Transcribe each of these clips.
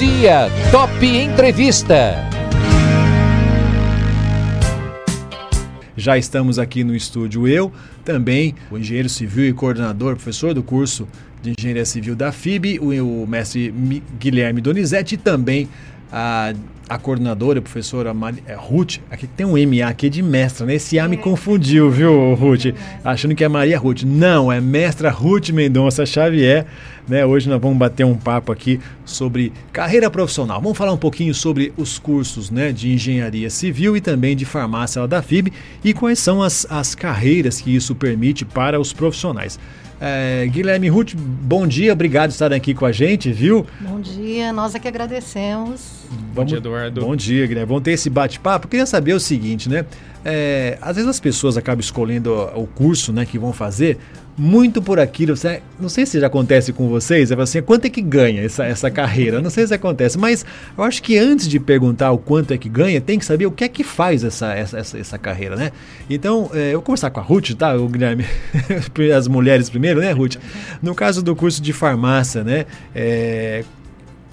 dia. Top Entrevista. Já estamos aqui no estúdio eu, também o engenheiro civil e coordenador, professor do curso de Engenharia Civil da FIB, o mestre Guilherme Donizete, e também a coordenadora, a professora Ruth, aqui tem um MA aqui de mestra, né? Esse A me confundiu, viu, Ruth? Achando que é Maria Ruth. Não, é mestra Ruth Mendonça Xavier, né? Hoje nós vamos bater um papo aqui sobre carreira profissional. Vamos falar um pouquinho sobre os cursos, né, de engenharia civil e também de farmácia lá da FIB e quais são as carreiras que isso permite para os profissionais. Guilherme, Ruth, bom dia, obrigado por estarem aqui com a gente, viu? Bom dia, nós é que agradecemos. Bom dia, Eduardo. Bom dia, Guilherme. Vamos ter esse bate-papo. Eu queria saber o seguinte, né? Às vezes as pessoas acabam escolhendo o curso, né, que vão fazer, muito por aquilo. Não sei se já acontece com vocês, assim, quanto é que ganha essa carreira? Não sei se acontece, mas eu acho que antes de perguntar o quanto é que ganha, tem que saber o que é que faz essa carreira, né? Então, eu vou conversar com a Ruth, tá, o Guilherme? As mulheres primeiro, né, Ruth? No caso do curso de farmácia, né?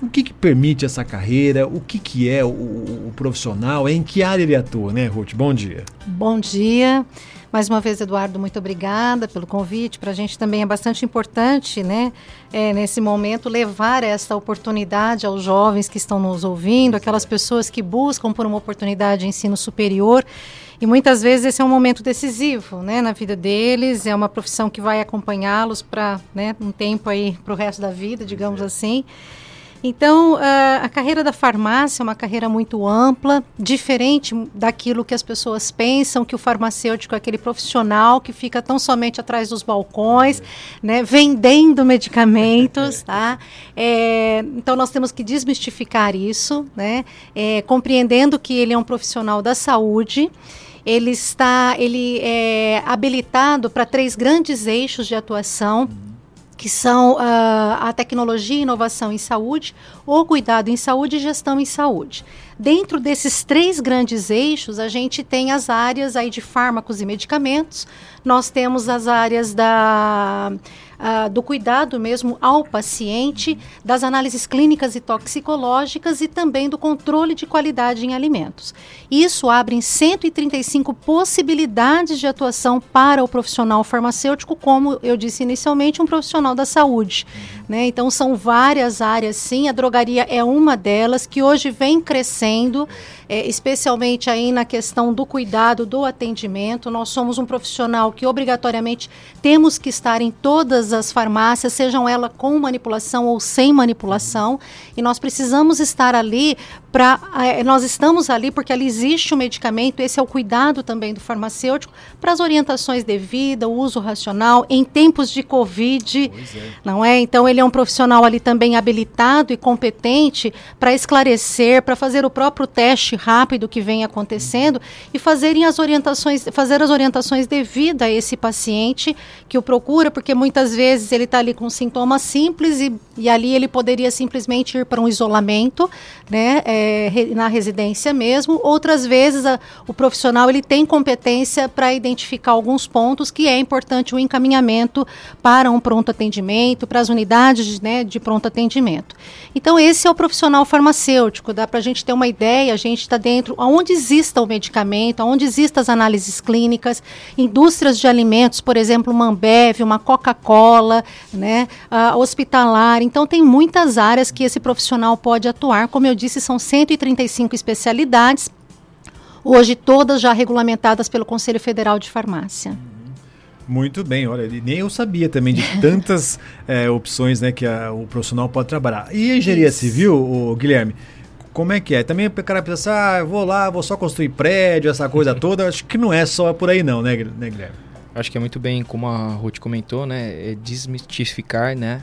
O que permite essa carreira? O que é o profissional? Em que área ele atua, né, Ruth? Bom dia. Bom dia. Mais uma vez, Eduardo, muito obrigada pelo convite. Para a gente também é bastante importante, né, nesse momento, levar essa oportunidade aos jovens que estão nos ouvindo, aquelas pessoas que buscam por uma oportunidade de ensino superior. E muitas vezes esse é um momento decisivo, né, na vida deles, é uma profissão que vai acompanhá-los para, né, um tempo aí, para o resto da vida, digamos assim. Então, a carreira da farmácia é uma carreira muito ampla, diferente daquilo que as pessoas pensam, que o farmacêutico é aquele profissional que fica tão somente atrás dos balcões, né, vendendo medicamentos, tá? Então, nós temos que desmistificar isso, né, compreendendo que ele é um profissional da saúde. Ele é habilitado para 3 grandes eixos de atuação, que são a tecnologia e inovação em saúde, o cuidado em saúde e gestão em saúde. Dentro desses 3 grandes eixos, a gente tem as áreas aí de fármacos e medicamentos, nós temos as áreas do cuidado mesmo ao paciente, das análises clínicas e toxicológicas e também do controle de qualidade em alimentos. Isso abre 135 possibilidades de atuação para o profissional farmacêutico, como eu disse inicialmente, um profissional da saúde, né? Então, são várias áreas, sim, a drogaria é uma delas, que hoje vem crescendo, especialmente aí na questão do cuidado, do atendimento. Nós somos um profissional que obrigatoriamente temos que estar em todas as farmácias, sejam elas com manipulação ou sem manipulação, e nós precisamos estar ali, nós estamos ali porque ali existe o medicamento, esse é o cuidado também do farmacêutico, para as orientações devidas, o uso racional, em tempos de Covid, não é? Então, ele é um profissional ali também habilitado e competente para esclarecer, para fazer o próprio teste rápido que vem acontecendo e fazer as orientações devidas a esse paciente que o procura, porque muitas vezes ele está ali com sintomas simples e ali ele poderia simplesmente ir para um isolamento, né, na residência mesmo. Outras vezes o profissional ele tem competência para identificar alguns pontos que é importante o encaminhamento para um pronto atendimento, para as unidades, né, de pronto atendimento. Então, esse é o profissional farmacêutico, dá para a gente ter uma ideia, a gente está dentro, onde exista o medicamento, onde existam as análises clínicas, indústrias de alimentos, por exemplo, uma Ambev, uma Coca-Cola, né, hospitalar. Então, tem muitas áreas que esse profissional pode atuar, como eu disse, são 135 especialidades, hoje todas já regulamentadas pelo Conselho Federal de Farmácia. Muito bem, olha, nem eu sabia também de tantas opções, né, que o profissional pode trabalhar. E a engenharia civil, Guilherme, como é que é? Também o cara pensa, eu vou lá, vou só construir prédio, essa coisa toda, acho que não é só por aí não, né, Guilherme? Acho que é muito bem, como a Ruth comentou, né, desmistificar, né,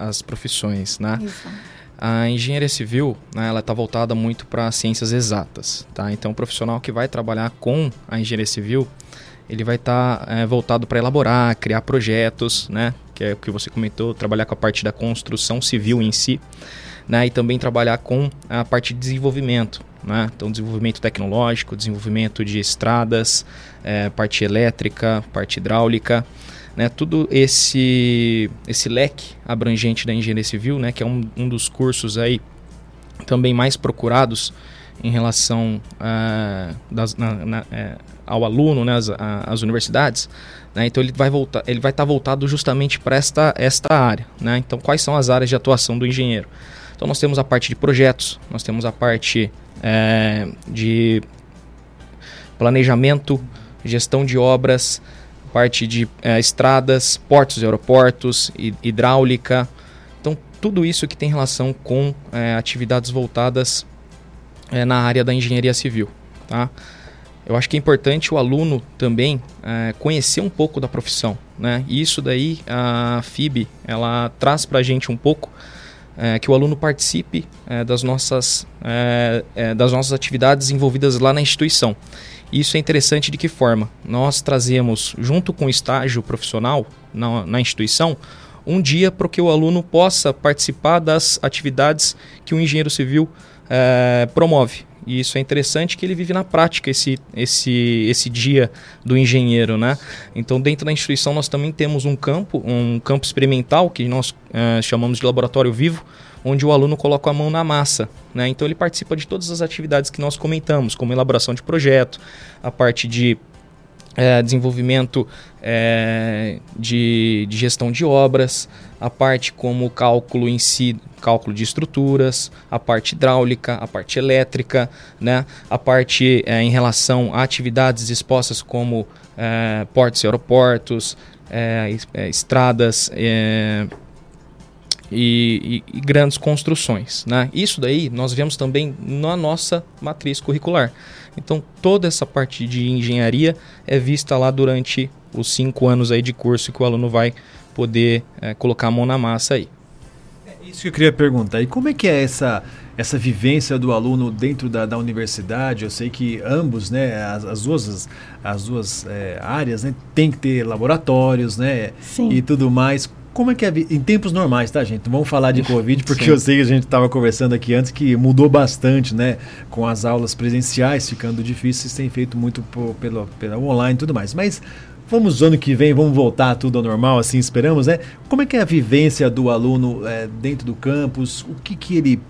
as profissões, né? Isso. A engenharia civil, né, ela está voltada muito para ciências exatas, tá? Então, o profissional que vai trabalhar com a engenharia civil, ele vai estar voltado para elaborar, criar projetos, né, que é o que você comentou, trabalhar com a parte da construção civil em si, né, e também trabalhar com a parte de desenvolvimento, né? Então, desenvolvimento tecnológico, desenvolvimento de estradas, parte elétrica, parte hidráulica. né, tudo esse leque abrangente da engenharia civil, né, que é um dos cursos aí também mais procurados em relação ao aluno, né, as universidades, né, então ele vai estar voltado justamente para esta área, né. Então, quais são as áreas de atuação do engenheiro? Então, nós temos a parte de projetos, nós temos a parte de planejamento, gestão de obras, parte de estradas, portos e aeroportos, hidráulica. Então, tudo isso que tem relação com atividades voltadas na área da engenharia civil, tá? Eu acho que é importante o aluno também conhecer um pouco da profissão, né? E isso daí a FIB, ela traz para a gente um pouco que o aluno participe das nossas atividades envolvidas lá na instituição. Isso é interessante de que forma? Nós trazemos, junto com o estágio profissional na instituição, um dia para que o aluno possa participar das atividades que o engenheiro civil promove. E isso é interessante que ele vive na prática esse dia do engenheiro, né? Então, dentro da instituição, nós também temos um campo experimental, que nós chamamos de laboratório vivo, onde o aluno coloca a mão na massa, né? Então, ele participa de todas as atividades que nós comentamos, como elaboração de projeto, a parte de desenvolvimento de gestão de obras, a parte como cálculo em si, cálculo de estruturas, a parte hidráulica, a parte elétrica, né? A parte em relação a atividades expostas como portos e aeroportos, estradas e grandes construções, né? Isso daí nós vemos também na nossa matriz curricular. Então, toda essa parte de engenharia é vista lá durante os 5 anos aí de curso, que o aluno vai poder colocar a mão na massa aí. É isso que eu queria perguntar. E como é que é essa vivência do aluno dentro da universidade? Eu sei que ambos, né, as duas áreas, né, tem que ter laboratórios, né, e tudo mais. Como é que é em tempos normais, tá, gente? Não vamos falar de Covid, porque eu sei que a gente estava conversando aqui antes que mudou bastante, né? Com as aulas presenciais ficando difíceis, tem feito muito pela online e tudo mais. Mas vamos, ano que vem, vamos voltar tudo ao normal, assim esperamos, né? Como é que é a vivência do aluno dentro do campus? O que ele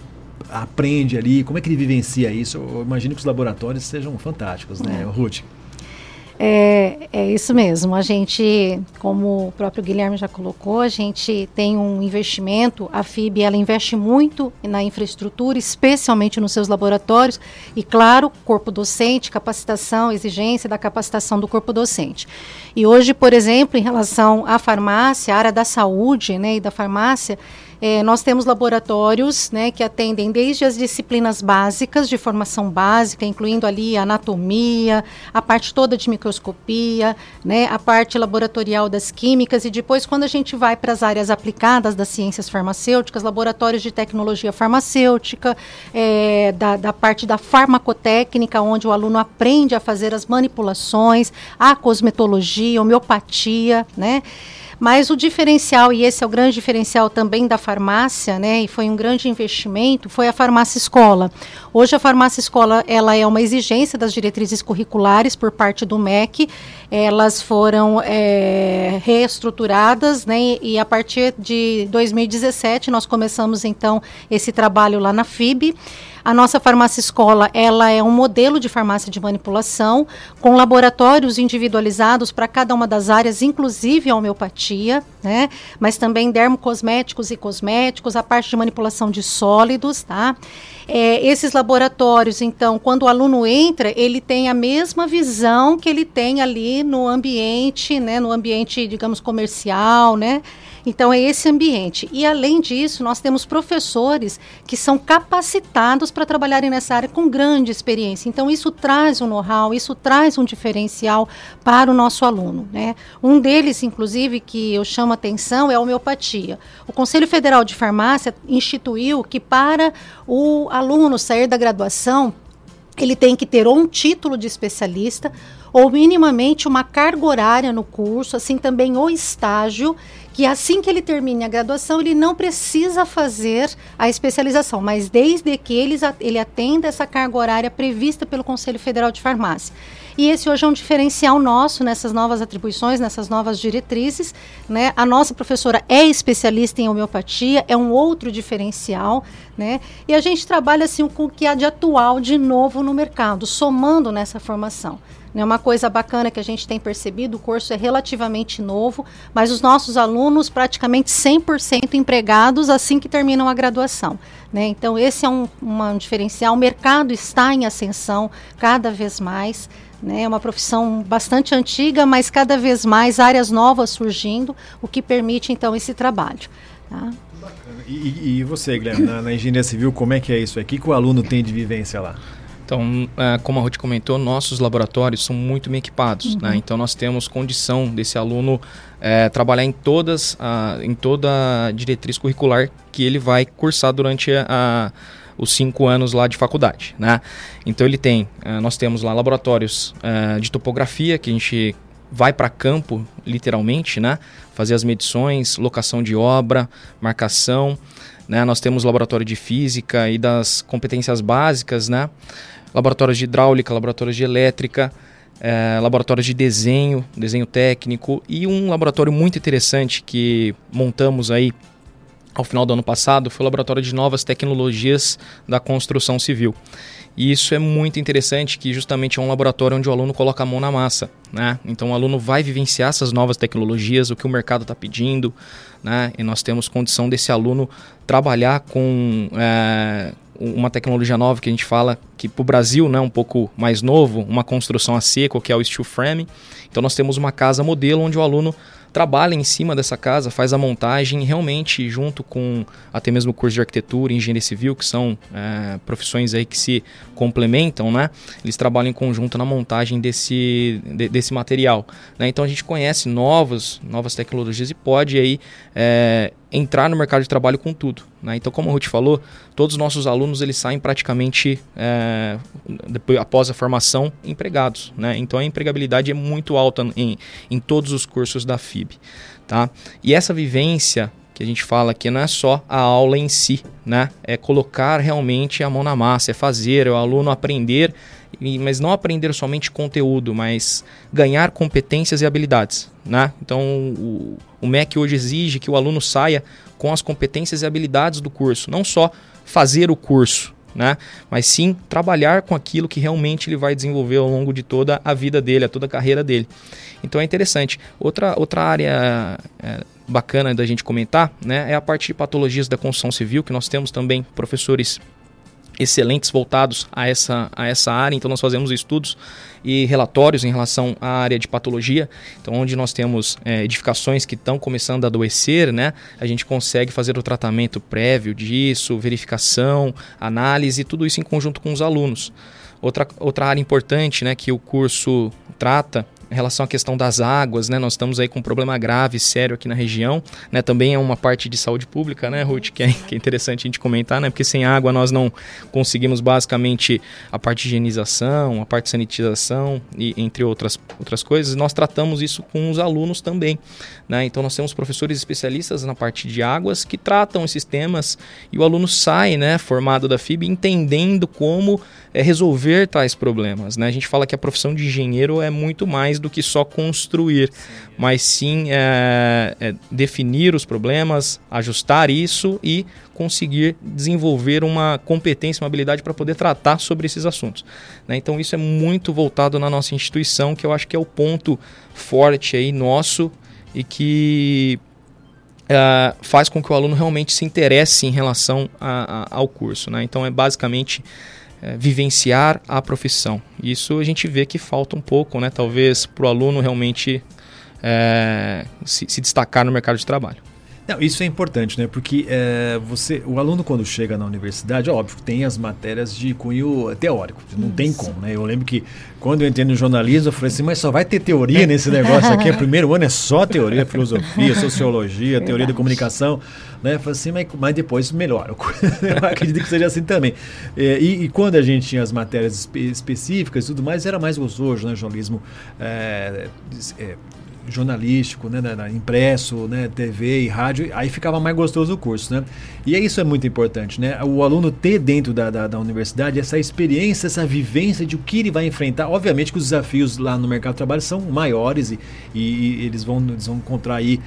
aprende ali? Como é que ele vivencia isso? Eu imagino que os laboratórios sejam fantásticos, né, Ruth? É isso mesmo. A gente, como o próprio Guilherme já colocou, a gente tem um investimento, a FIB, ela investe muito na infraestrutura, especialmente nos seus laboratórios, e claro, corpo docente, capacitação, exigência da capacitação do corpo docente. E hoje, por exemplo, em relação à farmácia, à área da saúde, né, e da farmácia, nós temos laboratórios, né, que atendem desde as disciplinas básicas, de formação básica, incluindo ali a anatomia, a parte toda de microscopia, né, a parte laboratorial das químicas, e depois, quando a gente vai para as áreas aplicadas das ciências farmacêuticas, laboratórios de tecnologia farmacêutica, da parte da farmacotécnica, onde o aluno aprende a fazer as manipulações, a cosmetologia, homeopatia, né? Mas o diferencial, e esse é o grande diferencial também da farmácia, né, e foi um grande investimento, foi a farmácia escola. Hoje a farmácia escola, ela é uma exigência das diretrizes curriculares por parte do MEC, elas foram reestruturadas, né, e a partir de 2017 nós começamos então esse trabalho lá na FIB. A nossa farmácia escola, ela é um modelo de farmácia de manipulação, com laboratórios individualizados para cada uma das áreas, inclusive a homeopatia, né? Mas também dermocosméticos e cosméticos, a parte de manipulação de sólidos, tá? Esses laboratórios, então, quando o aluno entra, ele tem a mesma visão que ele tem ali no ambiente, né? No ambiente, digamos, comercial, né? Então, é esse ambiente. E, além disso, nós temos professores que são capacitados para trabalharem nessa área com grande experiência. Então, isso traz um know-how, isso traz um diferencial para o nosso aluno, né? Um deles, inclusive, que eu chamo a atenção é a homeopatia. O Conselho Federal de Farmácia instituiu que, para o aluno sair da graduação, ele tem que ter ou um título de especialista ou, minimamente, uma carga horária no curso, assim também o estágio, que assim que ele termine a graduação, ele não precisa fazer a especialização, mas desde que ele atenda essa carga horária prevista pelo Conselho Federal de Farmácia. e esse hoje é um diferencial nosso nessas novas atribuições, nessas novas diretrizes, né? A nossa professora é especialista em homeopatia, é um outro diferencial, né? E a gente trabalha assim com o que há de atual, de novo no mercado, somando nessa formação. Uma coisa bacana que a gente tem percebido, o curso é relativamente novo, mas os nossos alunos praticamente 100% empregados assim que terminam a graduação. Né? Então, esse é um diferencial. O mercado está em ascensão cada vez mais. Né? É uma profissão bastante antiga, mas cada vez mais áreas novas surgindo, o que permite, então, esse trabalho. Tá? E você, Guilherme, na engenharia civil, como é que é isso aqui? O que o aluno tem de vivência lá? Então, como a Ruth comentou, nossos laboratórios são muito bem equipados, uhum. né? Então, nós temos condição desse aluno trabalhar em toda a diretriz curricular que ele vai cursar durante os 5 anos lá de faculdade, né? Então, nós temos lá laboratórios de topografia, que a gente vai para campo, literalmente, né? Fazer as medições, locação de obra, marcação... Né? Nós temos laboratório de física e das competências básicas, né? Laboratórios de hidráulica, laboratórios de elétrica, laboratórios de desenho técnico e um laboratório muito interessante que montamos aí ao final do ano passado foi o laboratório de novas tecnologias da construção civil. E isso é muito interessante, que justamente é um laboratório onde o aluno coloca a mão na massa, né? Então o aluno vai vivenciar essas novas tecnologias, o que o mercado está pedindo, né? E nós temos condição desse aluno trabalhar com uma tecnologia nova que a gente fala que para o Brasil, né, um pouco mais novo, uma construção a seco, que é o steel frame. Então nós temos uma casa modelo onde o aluno trabalha em cima dessa casa, faz a montagem realmente junto com até mesmo o curso de arquitetura e engenharia civil, que são profissões aí que se complementam, né? Eles trabalham em conjunto na montagem desse material, né? Então a gente conhece novas tecnologias e pode aí entrar no mercado de trabalho com tudo, né? Então, como a Ruth falou, todos os nossos alunos eles saem praticamente após a formação empregados, né? Então a empregabilidade é muito alta em todos os cursos da FIB, tá? E essa vivência que a gente fala aqui não é só a aula em si, né? É colocar realmente a mão na massa, é fazer, é o aluno aprender, mas não aprender somente conteúdo, mas ganhar competências e habilidades, né? Então o MEC hoje exige que o aluno saia com as competências e habilidades do curso, não só fazer o curso, né? Mas sim trabalhar com aquilo que realmente ele vai desenvolver ao longo de toda a vida dele, a toda a carreira dele. Então é interessante. Outra área bacana da gente comentar, né, é a parte de patologias da construção civil, que nós temos também professores excelentes voltados a essa área. Então nós fazemos estudos e relatórios em relação à área de patologia, então onde nós temos edificações que estão começando a adoecer, né? A gente consegue fazer o tratamento prévio disso, verificação, análise, tudo isso em conjunto com os alunos. Outra área importante, né, que o curso trata em relação à questão das águas, né? Nós estamos aí com um problema grave, sério aqui na região, né? Também é uma parte de saúde pública, né, Ruth, que é interessante a gente comentar, né? Porque sem água nós não conseguimos basicamente a parte de higienização, a parte de sanitização e entre outras coisas. Nós tratamos isso com os alunos também, né? Então nós temos professores especialistas na parte de águas que tratam esses temas e o aluno sai, né, formado da FIB entendendo como resolver tais problemas, né? A gente fala que a profissão de engenheiro é muito mais do que só construir, mas sim definir os problemas, ajustar isso e conseguir desenvolver uma competência, uma habilidade para poder tratar sobre esses assuntos, né? Então isso é muito voltado na nossa instituição, que eu acho que é o ponto forte aí nosso e que faz com que o aluno realmente se interesse em relação ao curso, né? Então é basicamente vivenciar a profissão. Isso a gente vê que falta um pouco, né? Talvez para o aluno realmente se destacar no mercado de trabalho. Não, isso é importante, né? Porque o aluno quando chega na universidade, óbvio, tem as matérias de cunho teórico, não tem como, né? Eu lembro que quando eu entrei no jornalismo, eu falei assim, mas só vai ter teoria nesse negócio aqui, o primeiro ano é só teoria, filosofia, sociologia, teoria da comunicação, né? Eu falei assim, mas depois melhora, eu acredito que seja assim também. E quando a gente tinha as matérias específicas e tudo mais, era mais gostoso, né? Jornalismo jornalístico, né, impresso, né, TV e rádio, aí ficava mais gostoso o curso, né? E isso é muito importante, né? O aluno ter dentro da universidade essa experiência, essa vivência de o que ele vai enfrentar. Obviamente que os desafios lá no mercado de trabalho são maiores e eles vão encontrar aí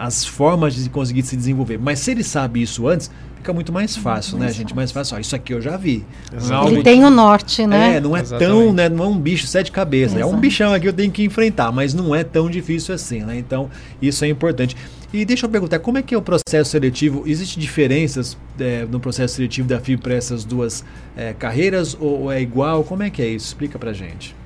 as formas de conseguir se desenvolver. Mas se ele sabe isso antes, fica muito mais fácil, muito, né, mais gente? Fácil. Mais fácil. Ó, isso aqui eu já vi. Exatamente. Ele tem o norte, né? É, não é tão, né? Não é um bicho sete cabeças. Exato. É um bichão aqui que eu tenho que enfrentar, mas não é tão difícil assim, né? Então, isso é importante. E deixa eu perguntar, como é que é o processo seletivo? Existem diferenças no processo seletivo da FIB para essas duas carreiras ou é igual? Como é que é isso? Explica pra gente.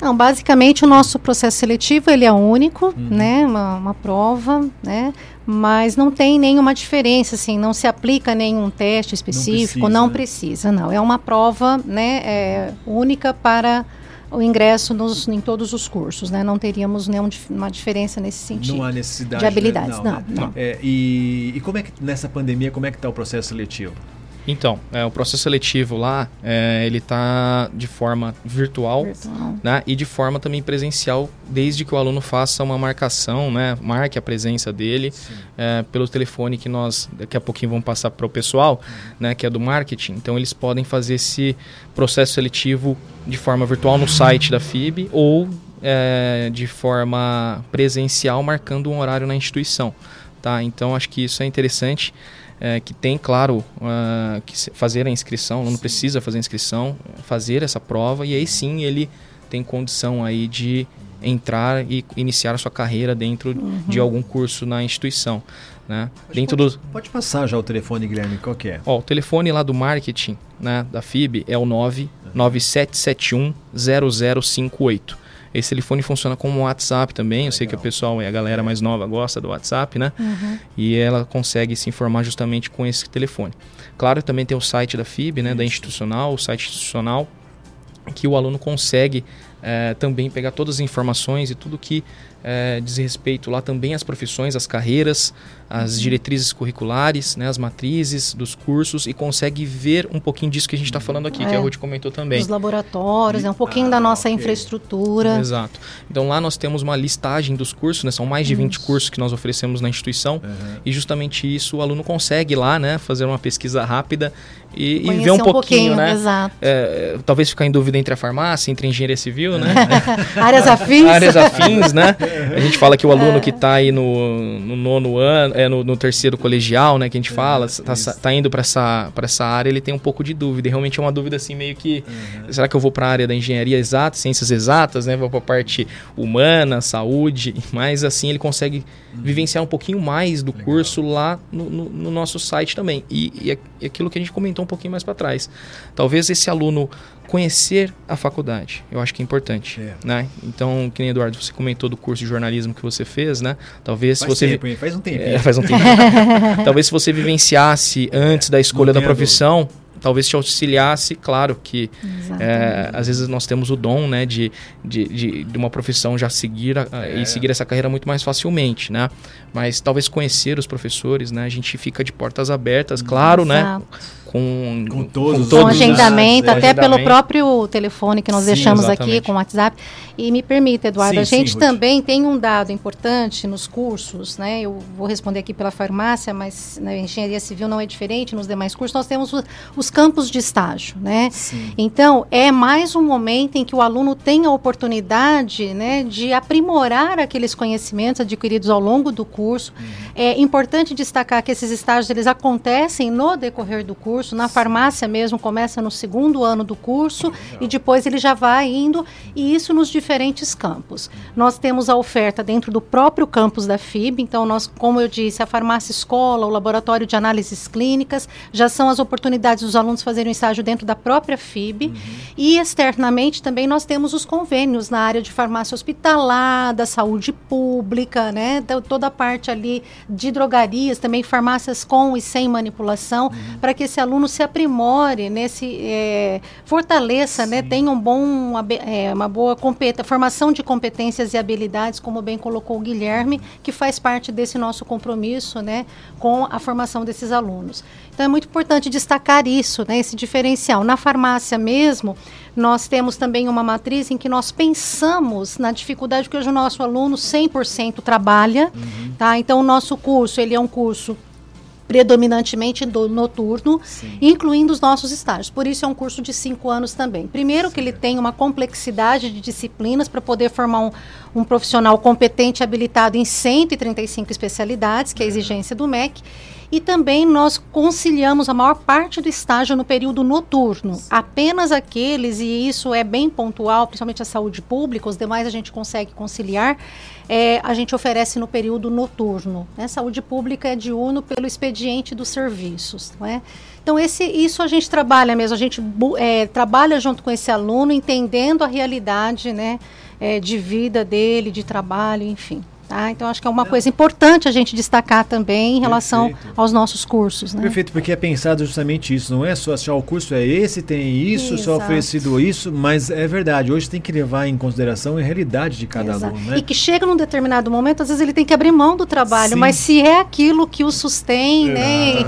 Não, basicamente o nosso processo seletivo ele é único, né, uma prova, né, mas não tem nenhuma diferença, assim, não se aplica nenhum teste específico, não precisa, é uma prova, né, única para o ingresso em todos os cursos, né? Não teríamos nenhuma diferença nesse sentido. Não há necessidade de habilidades, não. E como é que nessa pandemia, como é que está o processo seletivo? Então, o processo seletivo lá, ele está de forma virtual. Né, e de forma também presencial, desde que o aluno faça uma marcação, né, marque a presença dele pelo telefone que nós daqui a pouquinho vamos passar para o pessoal, né, que é do marketing. Então, eles podem fazer esse processo seletivo de forma virtual no site da FIB ou de forma presencial, marcando um horário na instituição. Tá? Então, acho que isso é interessante. Que tem, claro, que fazer a inscrição, o aluno precisa fazer a inscrição, fazer essa prova, e aí sim ele tem condição aí de entrar e iniciar a sua carreira dentro de algum curso na instituição. Né? Pode passar já o telefone, Guilherme, qual que é? Ó, o telefone lá do marketing, né, da FIB é o 997710058. Esse telefone funciona como WhatsApp também. Legal. Eu sei que o pessoal, a galera mais nova gosta do WhatsApp, né? E ela consegue se informar justamente com esse telefone. Claro, também tem o site da FIB, né? Da institucional, o site institucional, que o aluno consegue também pegar todas as informações e tudo que diz respeito lá também às profissões, às carreiras, às diretrizes curriculares, né, as matrizes dos cursos, e consegue ver um pouquinho disso que a gente está falando aqui, que a Ruth comentou também. Os laboratórios, um pouquinho da nossa infraestrutura. Exato. Então lá nós temos uma listagem dos cursos, né, são mais de 20 cursos que nós oferecemos na instituição, e justamente isso o aluno consegue lá, né, fazer uma pesquisa rápida e ver um pouquinho, né? Exato. Talvez ficar em dúvida entre a farmácia, entre a engenharia civil, né? Áreas afins, né? A gente fala que o aluno que está aí no nono ano, no terceiro colegial, né, que a gente fala, está indo para essa área, ele tem um pouco de dúvida. Realmente é uma dúvida assim, meio que, será que eu vou para a área da engenharia exata, ciências exatas, né? Vou para a parte humana, saúde, mas assim ele consegue vivenciar um pouquinho mais do curso lá no nosso site também. E aquilo que a gente comentou um pouquinho mais para trás. Talvez esse aluno conhecer a faculdade, eu acho que é importante, né? Então, que nem Eduardo, você comentou do curso de jornalismo que você fez, né? Talvez se você... Faz um tempo. Talvez se você vivenciasse antes da escolha da profissão, talvez te auxiliasse, claro que às vezes nós temos o dom, né, de uma profissão já seguir e seguir essa carreira muito mais facilmente, né? Mas talvez conhecer os professores, né? A gente fica de portas abertas, claro, né? Com todos agendamento, até pelo próprio telefone que nós deixamos aqui, com o WhatsApp. E me permita, Eduardo, a gente também tem um dado importante nos cursos, né? Eu vou responder aqui pela farmácia, mas na engenharia civil não é diferente, nos demais cursos nós temos os campos de estágio, né? Sim. Então, é mais um momento em que o aluno tem a oportunidade, né, de aprimorar aqueles conhecimentos adquiridos ao longo do curso. É importante destacar que esses estágios, eles acontecem no decorrer do curso, na farmácia mesmo, começa no segundo ano do curso e depois ele já vai indo, e isso nos diferentes campos. Nós temos a oferta dentro do próprio campus da FIB, então nós, como eu disse, a farmácia escola, o laboratório de análises clínicas, já são as oportunidades dos alunos fazerem o estágio dentro da própria FIB, e externamente também nós temos os convênios na área de farmácia hospitalar, da saúde pública, né, toda a parte ali de drogarias, também farmácias com e sem manipulação, para que esse aluno se aprimore, né, fortaleça, né, tenha uma boa formação de competências e habilidades, como bem colocou o Guilherme, que faz parte desse nosso compromisso, né, com a formação desses alunos. Então é muito importante destacar isso, isso, né, esse diferencial. Na farmácia mesmo, nós temos também uma matriz em que nós pensamos na dificuldade que hoje o nosso aluno 100% trabalha, tá? Então, o nosso curso, ele é um curso predominantemente noturno, incluindo os nossos estágios. Por isso é um curso de 5 anos também. Primeiro que ele tem uma complexidade de disciplinas para poder formar um profissional competente habilitado em 135 especialidades, que é a exigência do MEC. E também nós conciliamos a maior parte do estágio no período noturno. Apenas aqueles, e isso é bem pontual, principalmente a saúde pública, os demais a gente consegue conciliar, a gente oferece no período noturno. Né? Saúde pública é diurno pelo expediente dos serviços. Não é? Então, isso a gente trabalha mesmo, a gente trabalha junto com esse aluno, entendendo a realidade, né, de vida dele, de trabalho, enfim. Tá? Então, acho que é uma coisa importante a gente destacar também em relação aos nossos cursos. Né? Perfeito, porque é pensado justamente isso. Não é só achar o curso é esse, tem isso, só oferecido isso, mas é verdade. Hoje tem que levar em consideração a realidade de cada aluno. Né? E que chega num determinado momento, às vezes ele tem que abrir mão do trabalho, mas se é aquilo que o sustém, né,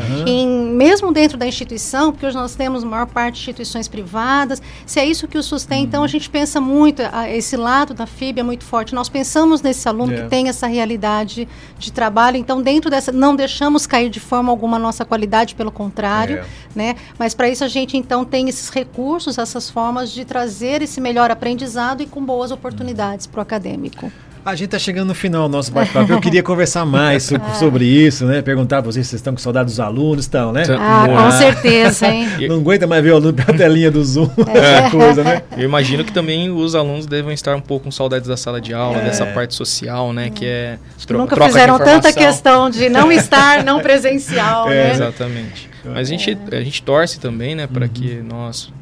mesmo dentro da instituição, porque hoje nós temos a maior parte de instituições privadas, se é isso que o sustém, então a gente pensa muito, esse lado da FIB é muito forte. Nós pensamos nesse aluno que tem essa realidade de trabalho, então dentro dessa, não deixamos cair de forma alguma a nossa qualidade, pelo contrário, né? Mas para isso a gente então tem esses recursos, essas formas de trazer esse melhor aprendizado e com boas oportunidades para o acadêmico. A gente está chegando no final do nosso bate-papo. Eu queria conversar mais sobre isso, né? Perguntar para vocês se vocês estão com saudade dos alunos, estão, né? Com certeza, hein? Não aguenta mais ver o aluno pela telinha do Zoom, essa coisa, né? Eu imagino que também os alunos devem estar um pouco com saudades da sala de aula, dessa parte social, né? Que é nunca troca fizeram de informação. Tanta questão de não estar não presencial, né? Exatamente. Mas a gente torce também, né? Para que nós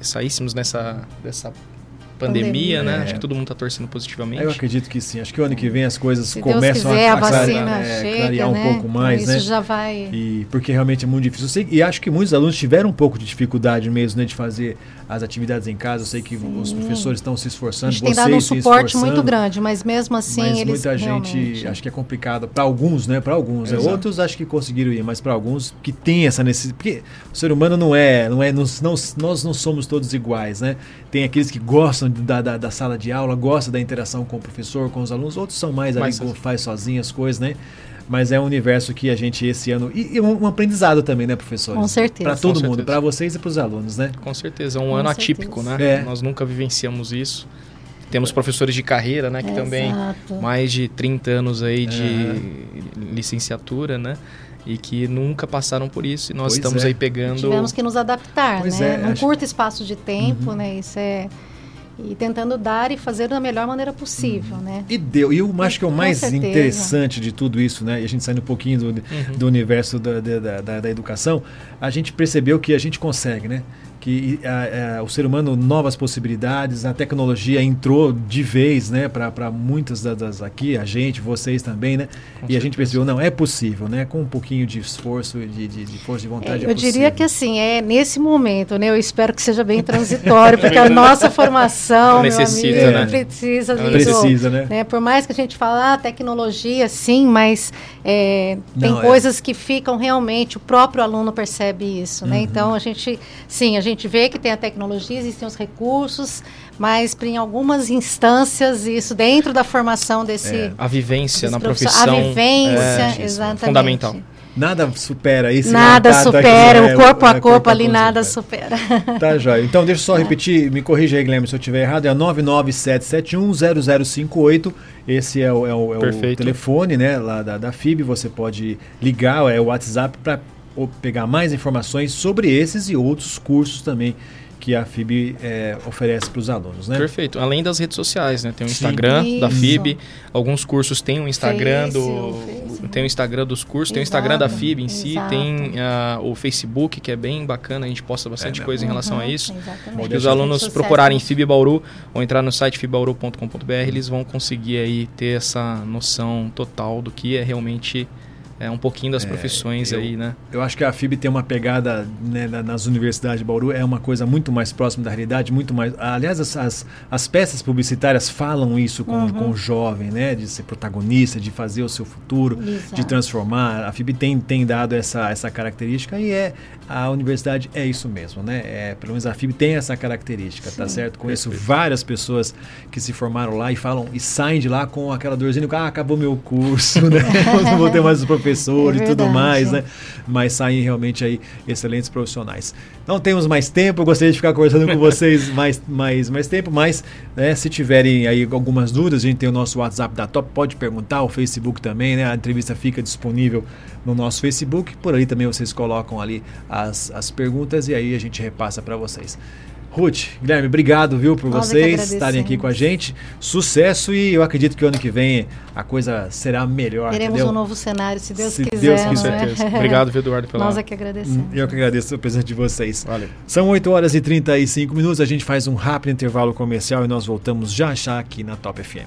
saíssemos dessa pandemia, né? Acho que todo mundo está torcendo positivamente. Eu acredito que sim. Acho que o ano que vem as coisas se começam Deus quiser, a vacina chega, clarear um pouco mais, isso já vai... Porque realmente é muito difícil. Sei, e acho que muitos alunos tiveram um pouco de dificuldade mesmo, né, de fazer as atividades em casa. Eu sei que os professores estão se esforçando, vocês se esforçando. A gente tem dado um suporte muito grande, mas mesmo assim mas eles muita gente, realmente... acho que é complicado. Para alguns, né? Para alguns. Outros acho que conseguiram ir, mas para alguns que tem essa necessidade. Porque o ser humano nós não somos todos iguais, né? Tem aqueles que gostam da sala de aula, gosta da interação com o professor, com os alunos, outros são mais ali, faz sozinho as coisas, né? Mas é um universo que a gente esse ano... E um aprendizado também, né, professores? Com certeza. Para todo mundo, para vocês e para os alunos, né? Com certeza, é um ano atípico, né? Nós nunca vivenciamos isso. Temos professores de carreira, né, que também mais de 30 anos aí de licenciatura, né? E que nunca passaram por isso. E nós estamos aí pegando... Tivemos que nos adaptar, né? Num curto espaço de tempo, né? Isso é... E tentando dar e fazer da melhor maneira possível, né? E deu. E eu acho que é o mais interessante de tudo isso, né? E a gente saindo um pouquinho do universo da educação, a gente percebeu que a gente consegue, né? Que o ser humano, novas possibilidades, a tecnologia entrou de vez, né? Para muitas das aqui, a gente, vocês também, né? E a gente percebeu, não, é possível, né? Com um pouquinho de esforço, de força de vontade, eu diria que assim, nesse momento, né? Eu espero que seja bem transitório, porque a nossa formação, meu amigo, precisa disso, né? Por mais que a gente fale, tecnologia, sim, mas tem coisas que ficam realmente, o próprio aluno percebe isso, né? Então, a gente vê que tem a tecnologia, existem os recursos, mas em algumas instâncias, isso dentro da formação desse... a vivência na profissão. A vivência, exatamente. Fundamental. Nada supera isso. Nada supera, aqui, corpo a corpo ali, nada supera. Tá, joia. Então, deixa eu só repetir, me corrija aí, Guilherme, se eu estiver errado, é 997710058, esse é o telefone, né, lá da FIB, você pode ligar, é o WhatsApp para pegar mais informações sobre esses e outros cursos também que a FIB oferece para os alunos, né? Perfeito. Além das redes sociais, né? Tem o Instagram da FIB, alguns cursos têm o Instagram tem o Instagram dos cursos, tem o Instagram da FIB em si, tem o Facebook, que é bem bacana, a gente posta bastante coisa em relação a isso. Exatamente. Se os alunos procurarem FIB Bauru ou entrar no site fibbauru.com.br, eles vão conseguir aí ter essa noção total do que é realmente um pouquinho das profissões aí, né? Eu acho que a FIB tem uma pegada, né, nas universidades de Bauru, é uma coisa muito mais próxima da realidade, muito mais... Aliás, as peças publicitárias falam isso com o jovem, né? De ser protagonista, de fazer o seu futuro, exato, de transformar. A FIB tem dado essa característica e a universidade é isso mesmo, né? Pelo menos a FIB tem essa característica, sim, tá certo? Conheço várias pessoas que se formaram lá e falam e saem de lá com aquela dorzinha, acabou meu curso, né? Não vou ter mais os professores e tudo mais, né? Mas saem realmente aí excelentes profissionais. Não temos mais tempo, eu gostaria de ficar conversando com vocês mais tempo, mas, né, se tiverem aí algumas dúvidas, a gente tem o nosso WhatsApp da Top, pode perguntar, o Facebook também, né? A entrevista fica disponível no nosso Facebook, por ali também vocês colocam ali as perguntas e aí a gente repassa para vocês. Ruth, Guilherme, obrigado, viu, por vocês estarem aqui com a gente. Sucesso e eu acredito que ano que vem a coisa será melhor. Teremos um novo cenário, se Deus quiser. Se Deus quiser. É? Obrigado, Eduardo, pela... Nós é que agradecemos. Eu que agradeço a presença de vocês. Valeu. São 8h35, a gente faz um rápido intervalo comercial e nós voltamos já aqui na Top FM.